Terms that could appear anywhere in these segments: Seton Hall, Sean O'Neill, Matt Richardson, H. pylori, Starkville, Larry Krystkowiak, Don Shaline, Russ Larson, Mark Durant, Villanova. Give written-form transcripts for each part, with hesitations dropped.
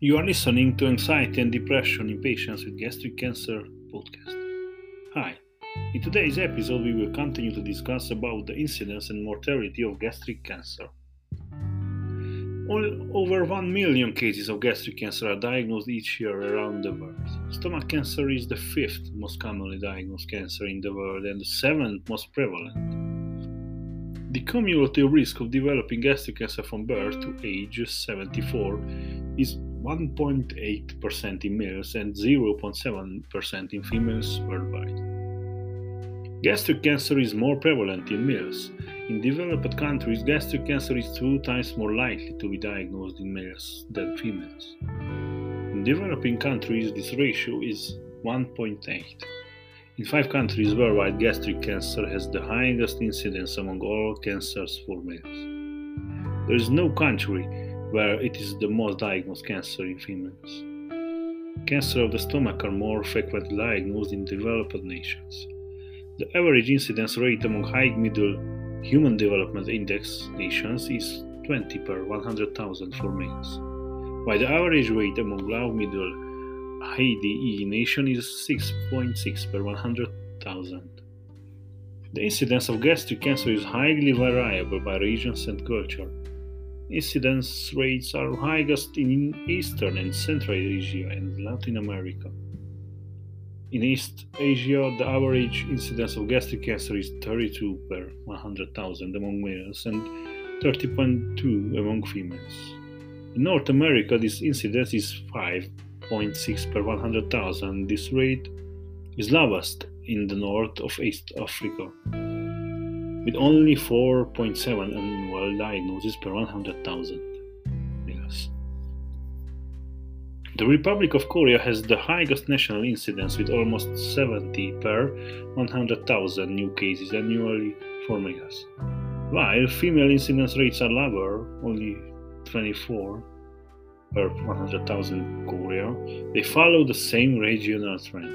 You are listening to Anxiety and Depression in Patients with Gastric Cancer podcast. Hi, in today's episode we will continue to discuss about the incidence and mortality of gastric cancer. Over 1 million cases of gastric cancer are diagnosed each year around the world. Stomach cancer is the fifth most commonly diagnosed cancer in the world and the seventh most prevalent. The cumulative risk of developing gastric cancer from birth to age 74 is 1.8% in males and 0.7% in females worldwide. Gastric cancer is more prevalent in males. In developed countries, gastric cancer is 2 times more likely to be diagnosed in males than females. In developing countries, this ratio is 1.8. In 5 countries worldwide, gastric cancer has the highest incidence among all cancers for males. There is no country where it is the most diagnosed cancer in females. Cancer of the stomach are more frequently diagnosed in developed nations. The average incidence rate among high-middle Human Development Index nations is 20 per 100,000 for males, while the average rate among low-middle HDE nation is 6.6 per 100,000. The incidence of gastric cancer is highly variable by regions and culture. Incidence rates are highest in Eastern and Central Asia and Latin America. In East Asia, the average incidence of gastric cancer is 32 per 100,000 among males and 30.2 among females. In North America, this incidence is 5.6 per 100,000. This rate is lowest in the north of East Africa, with only 4.7 annual diagnoses per 100,000 males. The Republic of Korea has the highest national incidence, with almost 70 per 100,000 new cases annually for males, while female incidence rates are lower, only 24 per 100,000 Korea. They follow the same regional trend,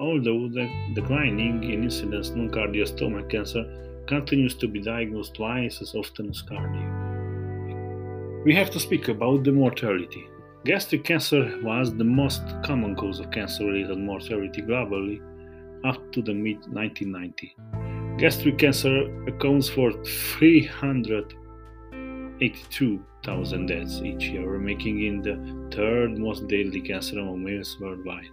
although the declining in incidence non-cardiac stomach cancer continues to be diagnosed twice as often as cardiac. We have to speak about the mortality. Gastric cancer was the most common cause of cancer-related mortality globally up to the mid-1990s. Gastric cancer accounts for 382,000 deaths each year, making it the third most deadly cancer among males worldwide.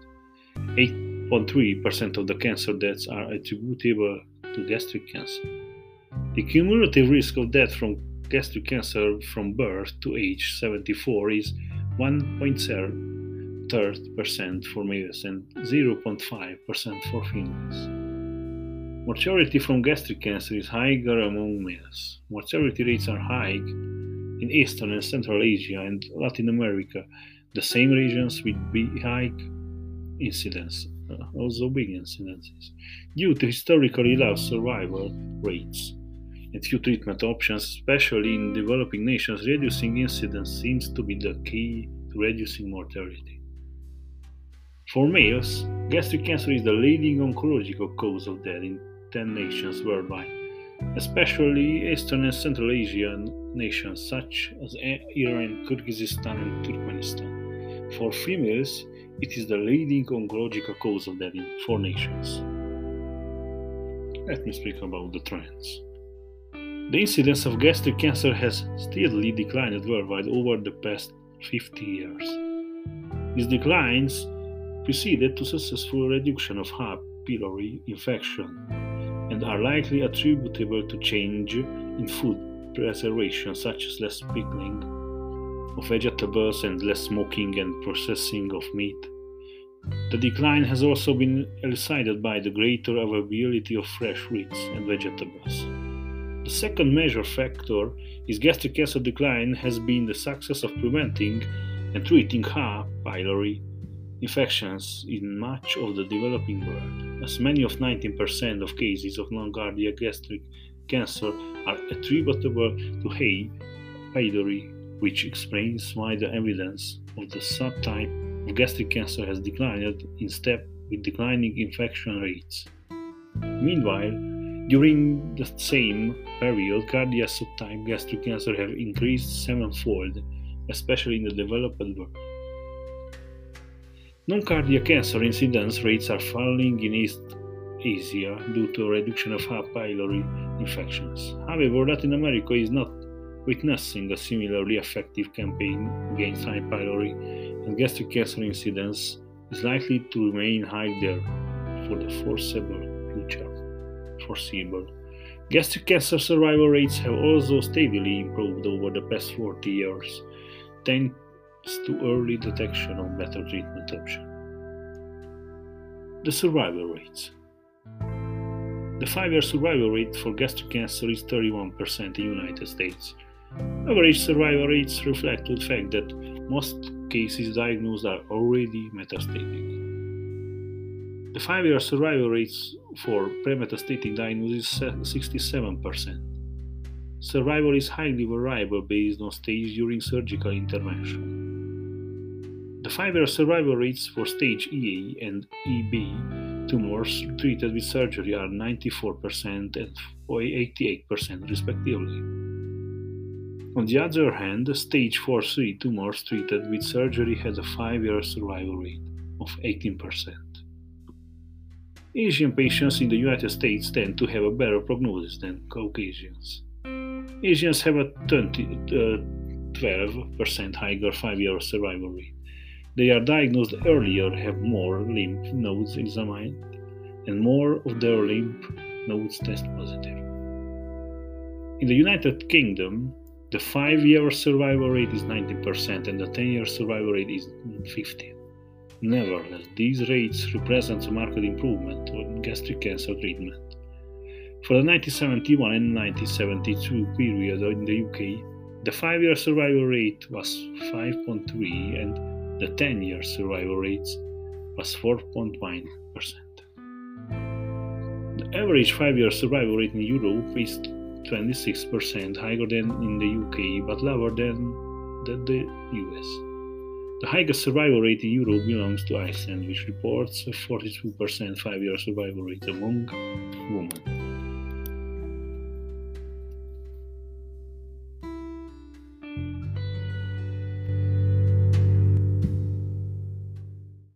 8.3% of the cancer deaths are attributable to gastric cancer. The cumulative risk of death from gastric cancer from birth to age 74 is 1.3% for males and 0.5% for females. Mortality from gastric cancer is higher among males. Mortality rates are high in Eastern and Central Asia and Latin America, the same regions with high incidence, also big incidences, due to historically low survival rates and few treatment options, especially in developing nations. Reducing incidence seems to be the key to reducing mortality. For males, gastric cancer is the leading oncological cause of death in 10 nations worldwide, especially Eastern and Central Asian nations such as Iran, Kyrgyzstan, and Turkmenistan. For females, it is the leading oncological cause of death in 4 nations. Let me speak about the trends. The incidence of gastric cancer has steadily declined worldwide over the past 50 years. These declines preceded to successful reduction of H. pylori infection and are likely attributable to change in food preservation, such as less pickling of vegetables and less smoking and processing of meat. The decline has also been elicited by the greater availability of fresh fruits and vegetables. The second major factor is gastric cancer decline has been the success of preventing and treating H. pylori infections in much of the developing world, as many of 19% of cases of non-cardiac gastric cancer are attributable to H. pylori, which explains why the evidence of the subtype of gastric cancer has declined in step with declining infection rates. Meanwhile, during the same period, cardiac subtype gastric cancer have increased 7-fold, especially in the developed world. Non-cardiac cancer incidence rates are falling in East Asia due to a reduction of H. pylori infections. However, Latin America is not witnessing a similarly effective campaign against H. pylori, and gastric cancer incidence is likely to remain high there for the foreseeable future. Gastric cancer survival rates have also steadily improved over the past 40 years, thanks to early detection of better treatment options. The survival rates. The 5-year survival rate for gastric cancer is 31% in the United States. Average survival rates reflect the fact that most cases diagnosed are already metastatic. The 5-year survival rates for pre-metastatic diagnosis is 67%. Survival is highly variable based on stage during surgical intervention. The 5-year survival rates for stage EA and EB tumors treated with surgery are 94% and 88% respectively. On the other hand, stage 4-3 tumors treated with surgery had a 5-year survival rate of 18%. Asian patients in the United States tend to have a better prognosis than Caucasians. Asians have a 12% higher 5-year survival rate. They are diagnosed earlier, have more lymph nodes examined, and more of their lymph nodes test positive. In the United Kingdom, the 5-year survival rate is 90% and the 10-year survival rate is 15%. Nevertheless, these rates represent a marked improvement on gastric cancer treatment. For the 1971 and 1972 period in the UK, the 5-year survival rate was 5.3% and the 10-year survival rate was 4.1%. The average 5-year survival rate in Europe is 26% higher than in the UK, but lower than the US. The highest survival rate in Europe belongs to Iceland, which reports a 42% 5-year survival rate among women.